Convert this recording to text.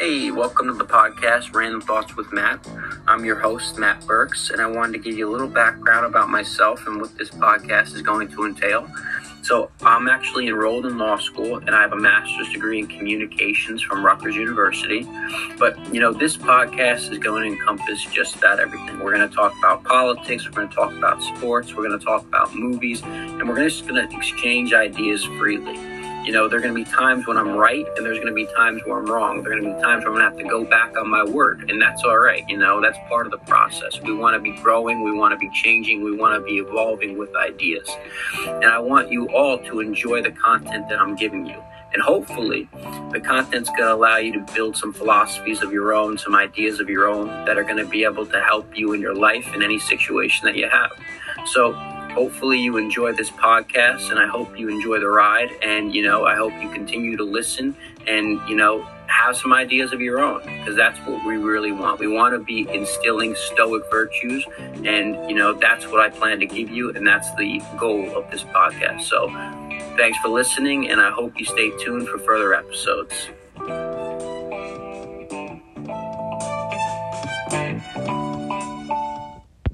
Hey, welcome to the podcast, Random Thoughts with Matt. I'm your host, Matt Burks, and I wanted to give you a little background about myself and what this podcast is going to entail. So I'm actually enrolled in law school, and I have a master's degree in communications from Rutgers University. But, this podcast is going to encompass just about everything. We're going to talk about politics, we're going to talk about sports, we're going to talk about movies, and we're just going to exchange ideas freely. There are going to be times when I'm right, and there's going to be times where I'm wrong. There are going to be times where I'm going to have to go back on my word, and that's all right. That's part of the process. We want to be growing. We want to be changing. We want to be evolving with ideas. And I want you all to enjoy the content that I'm giving you. And hopefully, the content's going to allow you to build some philosophies of your own, some ideas of your own that are going to be able to help you in your life in any situation that you have. So hopefully you enjoy this podcast, and I hope you enjoy the ride, and I hope you continue to listen and have some ideas of your own, because that's what we really want. We want to be instilling stoic virtues, and that's what I plan to give you, and that's the goal of this podcast. So thanks for listening, and I hope you stay tuned for further episodes.